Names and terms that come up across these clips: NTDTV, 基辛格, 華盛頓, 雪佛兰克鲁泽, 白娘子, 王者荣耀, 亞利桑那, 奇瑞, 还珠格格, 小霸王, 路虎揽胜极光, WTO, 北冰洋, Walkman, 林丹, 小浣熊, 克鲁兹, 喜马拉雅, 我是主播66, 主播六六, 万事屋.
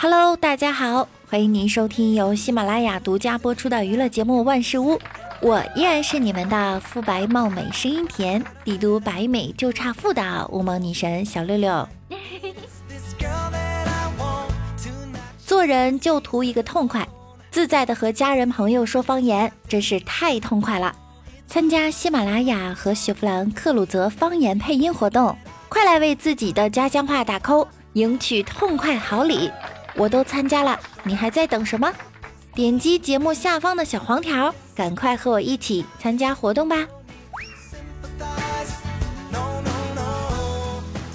Hello， 大家好，欢迎您收听由喜马拉雅独家播出的娱乐节目《万事屋》，我依然是你们的肤白貌美声音甜，帝都白美就差富的无毛女神小六六。做人就图一个痛快，自在的和家人朋友说方言，真是太痛快了。参加喜马拉雅和雪佛兰克鲁泽方言配音活动，快来为自己的家乡话打 call， 赢取痛快好礼。我都参加了，你还在等什么？点击节目下方的小黄条，赶快和我一起参加活动吧。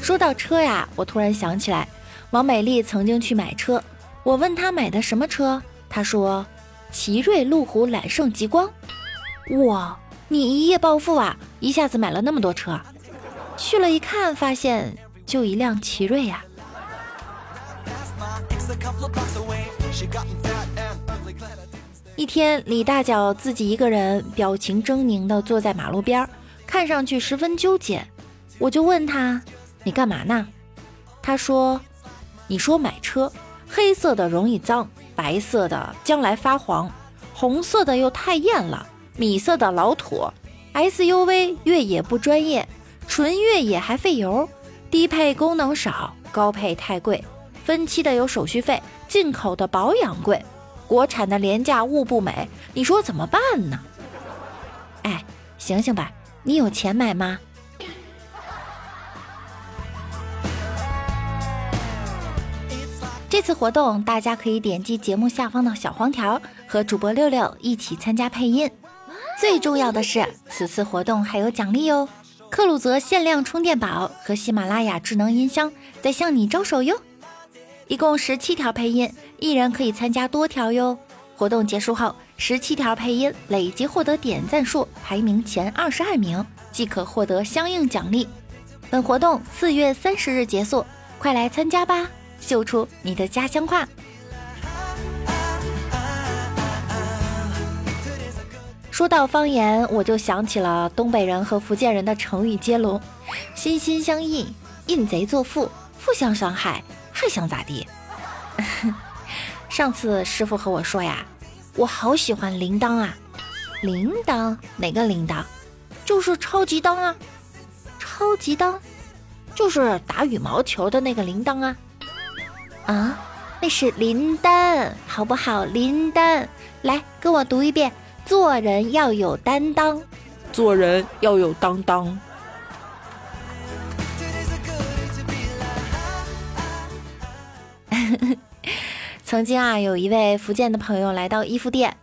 说到车呀，我突然想起来，王美丽曾经去买车，我问她买的什么车，她说奇瑞路虎揽胜极光。哇，你一夜暴富啊，一下子买了那么多车。去了一看，发现就一辆奇瑞呀。一天，李大脚自己一个人表情狰狞地坐在马路边，看上去十分纠结。我就问他，你干嘛呢？他说，你说买车，黑色的容易脏，白色的将来发黄，红色的又太艳了，米色的老土， SUV 越野不专业，纯越野还费油，低配功能少，高配太贵，分期的有手续费，进口的保养贵，国产的廉价物不美，你说怎么办呢？哎，醒醒吧，你有钱买吗？这次活动大家可以点击节目下方的小黄条，和主播六六一起参加配音。最重要的是，此次活动还有奖励哟，克鲁泽限量充电宝和喜马拉雅智能音箱在向你招手哟。一共17条配音，一人可以参加多条哟。活动结束后，17条配音累计获得点赞数排名前22名，即可获得相应奖励。本活动4月30日结束，快来参加吧，秀出你的家乡话。说到方言，我就想起了东北人和福建人的成语接龙，心心相印，印贼作父，父相伤害，还想咋地？上次师傅和我说呀，我好喜欢铃铛啊。铃铛？哪个铃铛？就是超级铛啊。超级铛？就是打羽毛球的那个铃铛啊。啊，那是林丹，好不好？林丹，来跟我读一遍，做人要有担当，做人要有当当。曾经啊，有一位福建的朋友来到衣服店，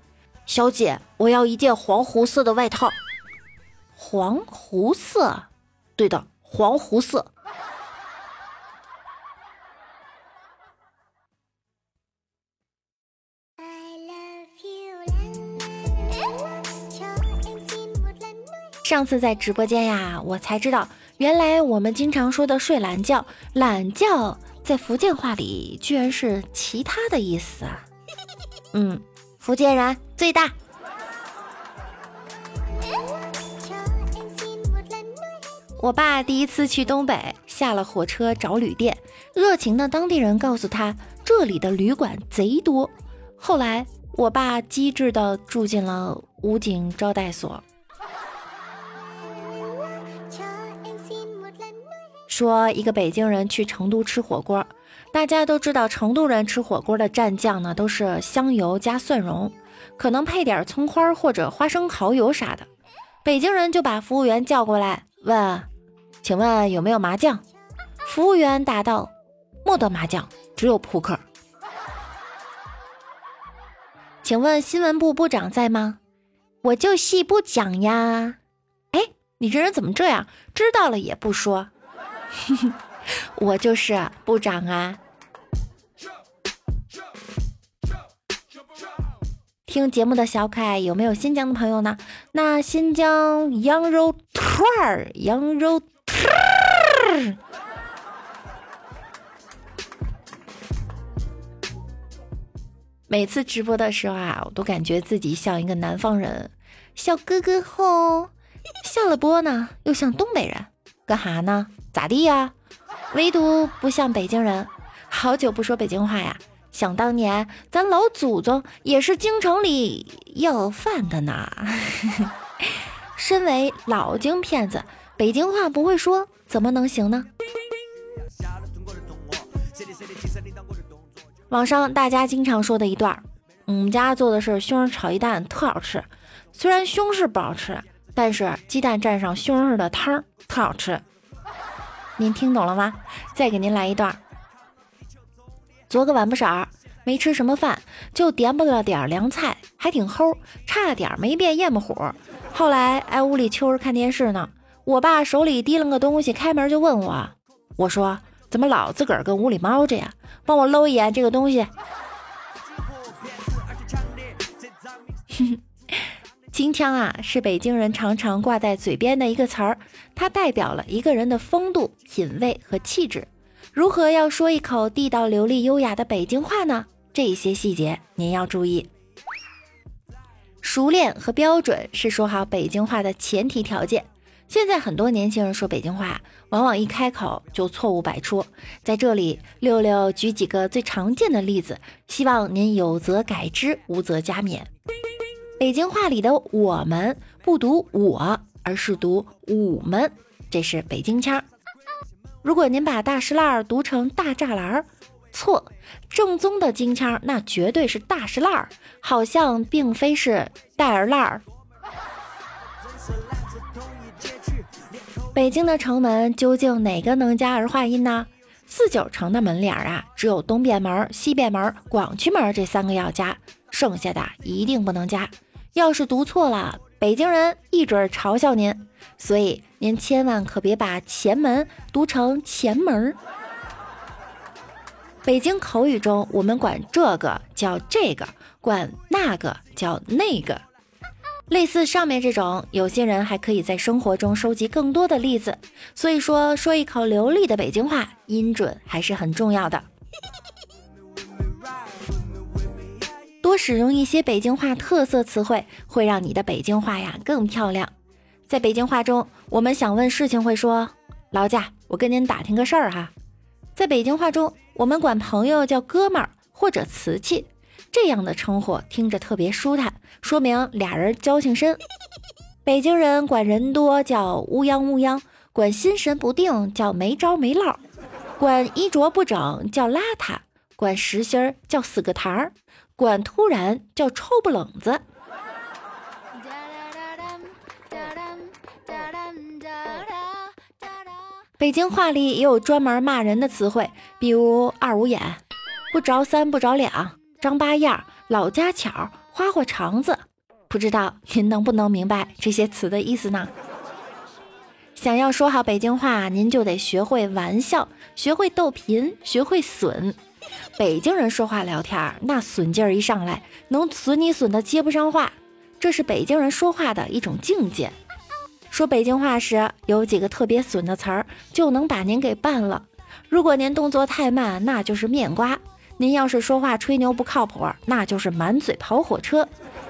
小姐，我要一件黄湖色的外套。黄湖色？对的，黄湖色。上次在直播间呀，我才知道，原来我们经常说的睡懒觉，懒觉在福建话里居然是其他的意思啊。福建人最大。我爸第一次去东北，下了火车找旅店，热情的当地人告诉他，这里的旅馆贼多。后来我爸机智的住进了武警招待所。说一个北京人去成都吃火锅，大家都知道成都人吃火锅的蘸酱呢，都是香油加蒜蓉，可能配点葱花或者花生蚝油啥的。北京人就把服务员叫过来问，请问有没有麻酱？服务员答道，没得麻酱，只有扑克。请问新闻部部长在吗？我就戏不讲呀。哎，你这人怎么这样，知道了也不说。我就是部长啊。听节目的小可爱，有没有新疆的朋友呢？那新疆羊肉串儿，羊肉串儿。每次直播的时候啊，我都感觉自己像一个南方人，小哥哥吼。下了播呢，又像东北人，干哈呢？咋地呀？唯独不像北京人，好久不说北京话呀，想当年咱老祖宗也是京城里要饭的呢。身为老京骗子，北京话不会说怎么能行呢？网上大家经常说的一段，我们家做的是西红柿炒鸡蛋，特好吃。虽然西红柿不好吃，但是鸡蛋蘸上西红柿的汤特好吃。您听懂了吗？再给您来一段。昨个晚不色没吃什么饭，就点不了点凉菜，还挺齁，差点没变咽不火。后来挨屋里秋儿看电视呢，我爸手里提了个东西，开门就问我，我说怎么老自个儿跟屋里猫着呀？帮我搂一眼这个东西。京腔啊，是北京人常常挂在嘴边的一个词儿，它代表了一个人的风度、品味和气质。如何要说一口地道、流利、优雅的北京话呢？这些细节您要注意。熟练和标准是说好北京话的前提条件。现在很多年轻人说北京话，往往一开口就错误百出。在这里，六六举几个最常见的例子，希望您有则改之，无则加勉。北京话里的我们不读我，而是读我们，这是北京腔。如果您把大石烂读成大栅栏，错，正宗的京腔那绝对是大石烂，好像并非是戴尔烂。北京的城门究竟哪个能加儿化音呢？49城的门脸啊，只有东便门、西便门、广渠门这3个要加，剩下的一定不能加。要是读错了，北京人一准嘲笑您，所以您千万可别把前门读成前门。北京口语中，我们管这个叫这个，管那个叫那个。类似上面这种，有些人还可以在生活中收集更多的例子，所以说一口流利的北京话，音准还是很重要的。多使用一些北京话特色词汇，会让你的北京话呀更漂亮。在北京话中，我们想问事情会说，劳驾，我跟您打听个事儿哈。在北京话中，我们管朋友叫哥们儿或者瓷器。这样的称呼听着特别舒坦，说明俩人交情深。北京人管人多叫乌泱乌泱，管心神不定叫没招没落，管衣着不整叫邋遢，管实心儿叫死个堂儿，管突然叫臭不冷子。北京话里也有专门骂人的词汇，比如二五眼、不着三不着两、张八样、老家巧、花花肠子，不知道您能不能明白这些词的意思呢？想要说好北京话，您就得学会玩笑，学会逗贫，学会损。北京人说话聊天，那损劲儿一上来，能损你损的接不上话，这是北京人说话的一种境界。说北京话时，有几个特别损的词儿，就能把您给办了。如果您动作太慢，那就是面瓜。您要是说话吹牛不靠谱，那就是满嘴跑火车。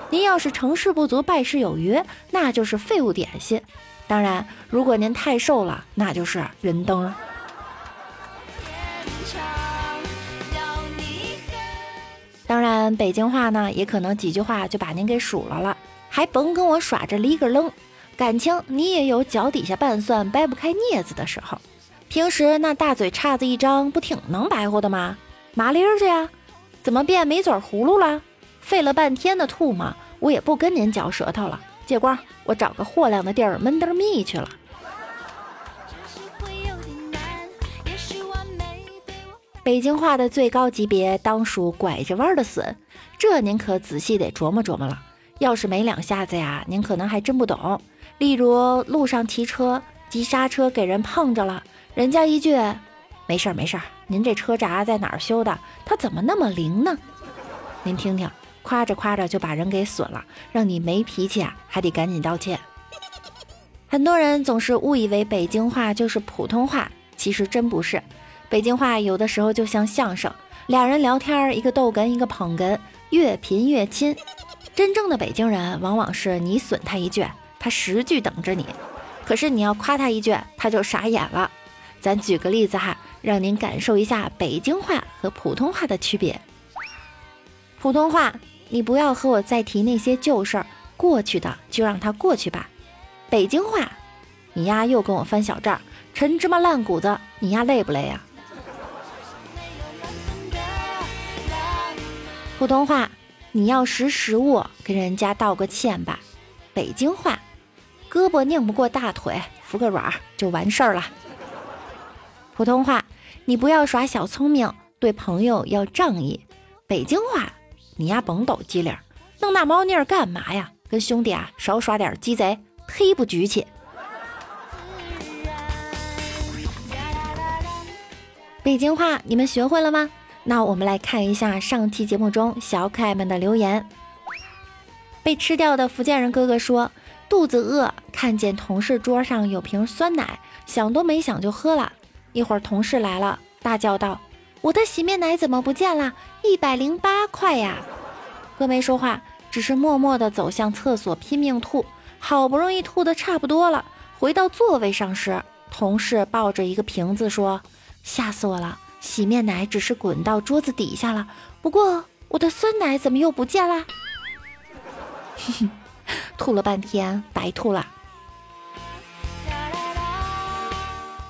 您要是成事不足败事有余，那就是废物点心。当然，如果您太瘦了，那就是人灯了。当然，北京话呢，也可能几句话就把您给数落了，还甭跟我耍着里个楞，感情你也有脚底下拌蒜掰不开镊子的时候。平时那大嘴叉子一张，不挺能白活的吗？麻利儿去呀，怎么变没嘴葫芦了？费了半天的吐沫，我也不跟您嚼舌头了，借光，我找个豁亮的地儿闷得蜜去了。北京话的最高级别当属拐着弯的损，这您可仔细得琢磨琢磨了，要是没两下子呀，您可能还真不懂。例如路上骑车急刹车给人碰着了，人家一句没事儿没事儿，您这车闸在哪儿修的？它怎么那么灵呢？您听听，夸着夸着就把人给损了，让你没脾气啊，还得赶紧道歉。很多人总是误以为北京话就是普通话，其实真不是。北京话有的时候就像相声，俩人聊天，一个逗哏一个捧哏，越贫越亲。真正的北京人往往是你损他一句，他10句等着你；可是你要夸他一句，他就傻眼了。咱举个例子哈，让您感受一下北京话和普通话的区别。普通话，你不要和我再提那些旧事儿，过去的就让它过去吧。北京话，你呀又跟我翻小账，陈芝麻烂谷子，你呀累不累啊？普通话，你要识时务，跟人家道个歉吧。北京话，胳膊拧不过大腿，服个软就完事儿了。普通话，你不要耍小聪明，对朋友要仗义。北京话，你呀甭抖机灵，弄那猫腻儿干嘛呀？跟兄弟啊少耍点鸡贼，忒不举起。北京话你们学会了吗？那我们来看一下上期节目中小可爱们的留言。被吃掉的福建人哥哥说，肚子饿，看见同事桌上有瓶酸奶，想都没想就喝了。一会儿同事来了，大叫道，我的洗面奶怎么不见了？108块呀！哥没说话，只是默默地走向厕所拼命吐，好不容易吐得差不多了，回到座位上时，同事抱着一个瓶子说，吓死我了，洗面奶只是滚到桌子底下了，不过我的酸奶怎么又不见啦？吐了半天白吐了。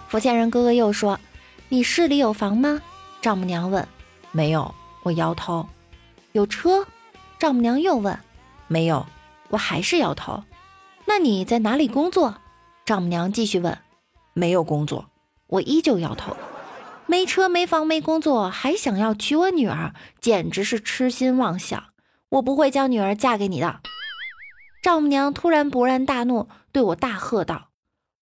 福建人哥哥又说，你市里有房吗？丈母娘问。没有，我摇头。有车？丈母娘又问。没有，我还是摇头。那你在哪里工作？丈母娘继续问。没有工作，我依旧摇头。没车没房没工作，还想要娶我女儿，简直是痴心妄想，我不会将女儿嫁给你的。丈母娘突然勃然大怒，对我大喝道。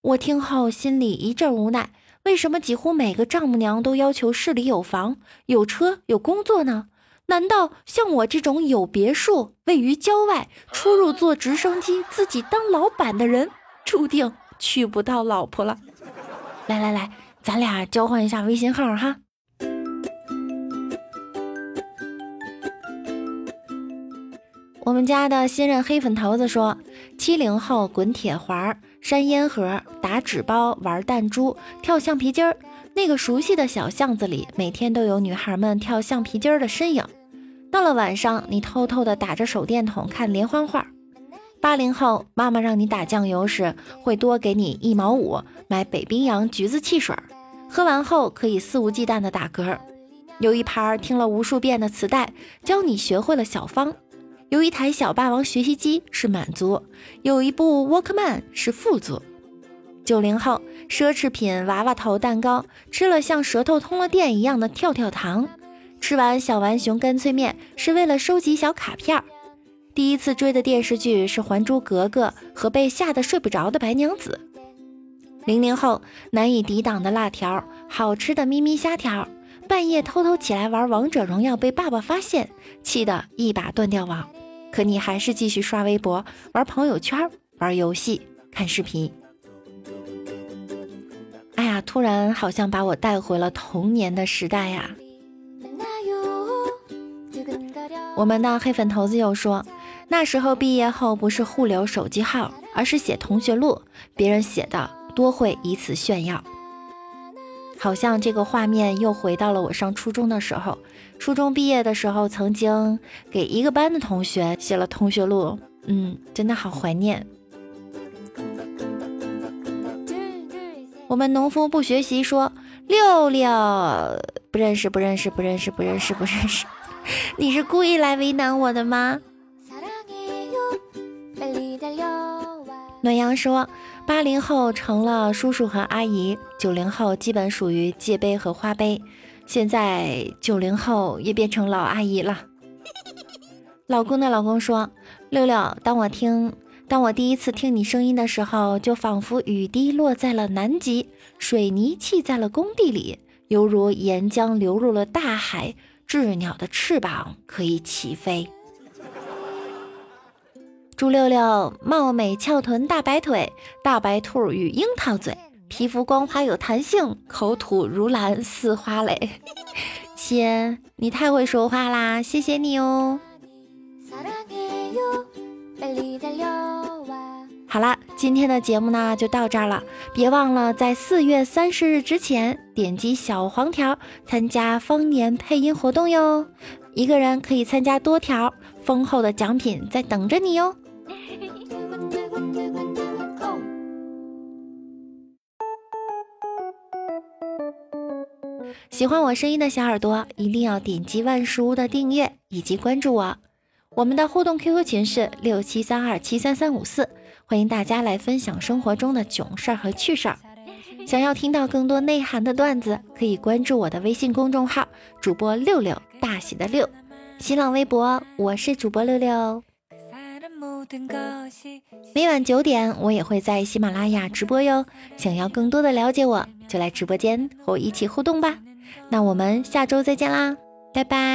我听后心里一阵无奈，为什么几乎每个丈母娘都要求市里有房有车有工作呢？难道像我这种有别墅位于郊外，出入坐直升机，自己当老板的人注定娶不到老婆了？来来来，咱俩交换一下微信号哈。我们家的新任黑粉头子说，70后滚铁环、扇烟盒、打纸包、玩弹珠、跳橡皮筋儿，那个熟悉的小巷子里每天都有女孩们跳橡皮筋儿的身影。到了晚上，你偷偷的打着手电筒看连环画。80后，妈妈让你打酱油时会多给你1毛5买北冰洋橘子汽水，喝完后可以肆无忌惮的打嗝。有一盘听了无数遍的磁带教你学会了小方，有一台小霸王学习机是满足，有一部 Walkman 是富足。90后，奢侈品娃娃头蛋糕吃了像舌头通了电一样的跳跳糖，吃完小浣熊干脆面是为了收集小卡片。第一次追的电视剧是《还珠格格》和被吓得睡不着的白娘子。00后，难以抵挡的辣条，好吃的咪咪虾条，半夜偷偷起来玩王者荣耀被爸爸发现，气得一把断掉网。可你还是继续刷微博，玩朋友圈，玩游戏，看视频。哎呀，突然好像把我带回了童年的时代呀。我们的黑粉头子又说，那时候毕业后不是互留手机号，而是写同学录，别人写的多会以此炫耀。好像这个画面又回到了我上初中的时候，初中毕业的时候曾经给一个班的同学写了同学录，真的好怀念。我们农夫不学习说，六六不认识，你是故意来为难我的吗？暖阳说，80后成了叔叔和阿姨，90后基本属于界杯和花杯，现在90后也变成老阿姨了。老公的老公说，六六，当我第一次听你声音的时候，就仿佛雨滴落在了南极，水泥砌在了工地里，犹如岩浆流入了大海，鸷鸟的翅膀可以起飞。猪六六，貌美翘臀大白腿，大白兔与樱桃嘴，皮肤光滑有弹性，口吐如兰似花蕾。亲，你太会说话啦，谢谢你哦。好啦，今天的节目呢就到这儿了，别忘了在4月30日之前点击小黄条参加方言配音活动哟，一个人可以参加多条，丰厚的奖品在等着你哟。喜欢我声音的小耳朵一定要点击万事屋的订阅以及关注我，我们的互动 QQ 群是6732733354，欢迎大家来分享生活中的囧事儿和趣事儿。想要听到更多内涵的段子，可以关注我的微信公众号主播六六，大写的六，新浪微博我是主播六六。每晚9点我也会在喜马拉雅直播哟，想要更多的了解我就来直播间和我一起互动吧。那我们下周再见啦，拜拜。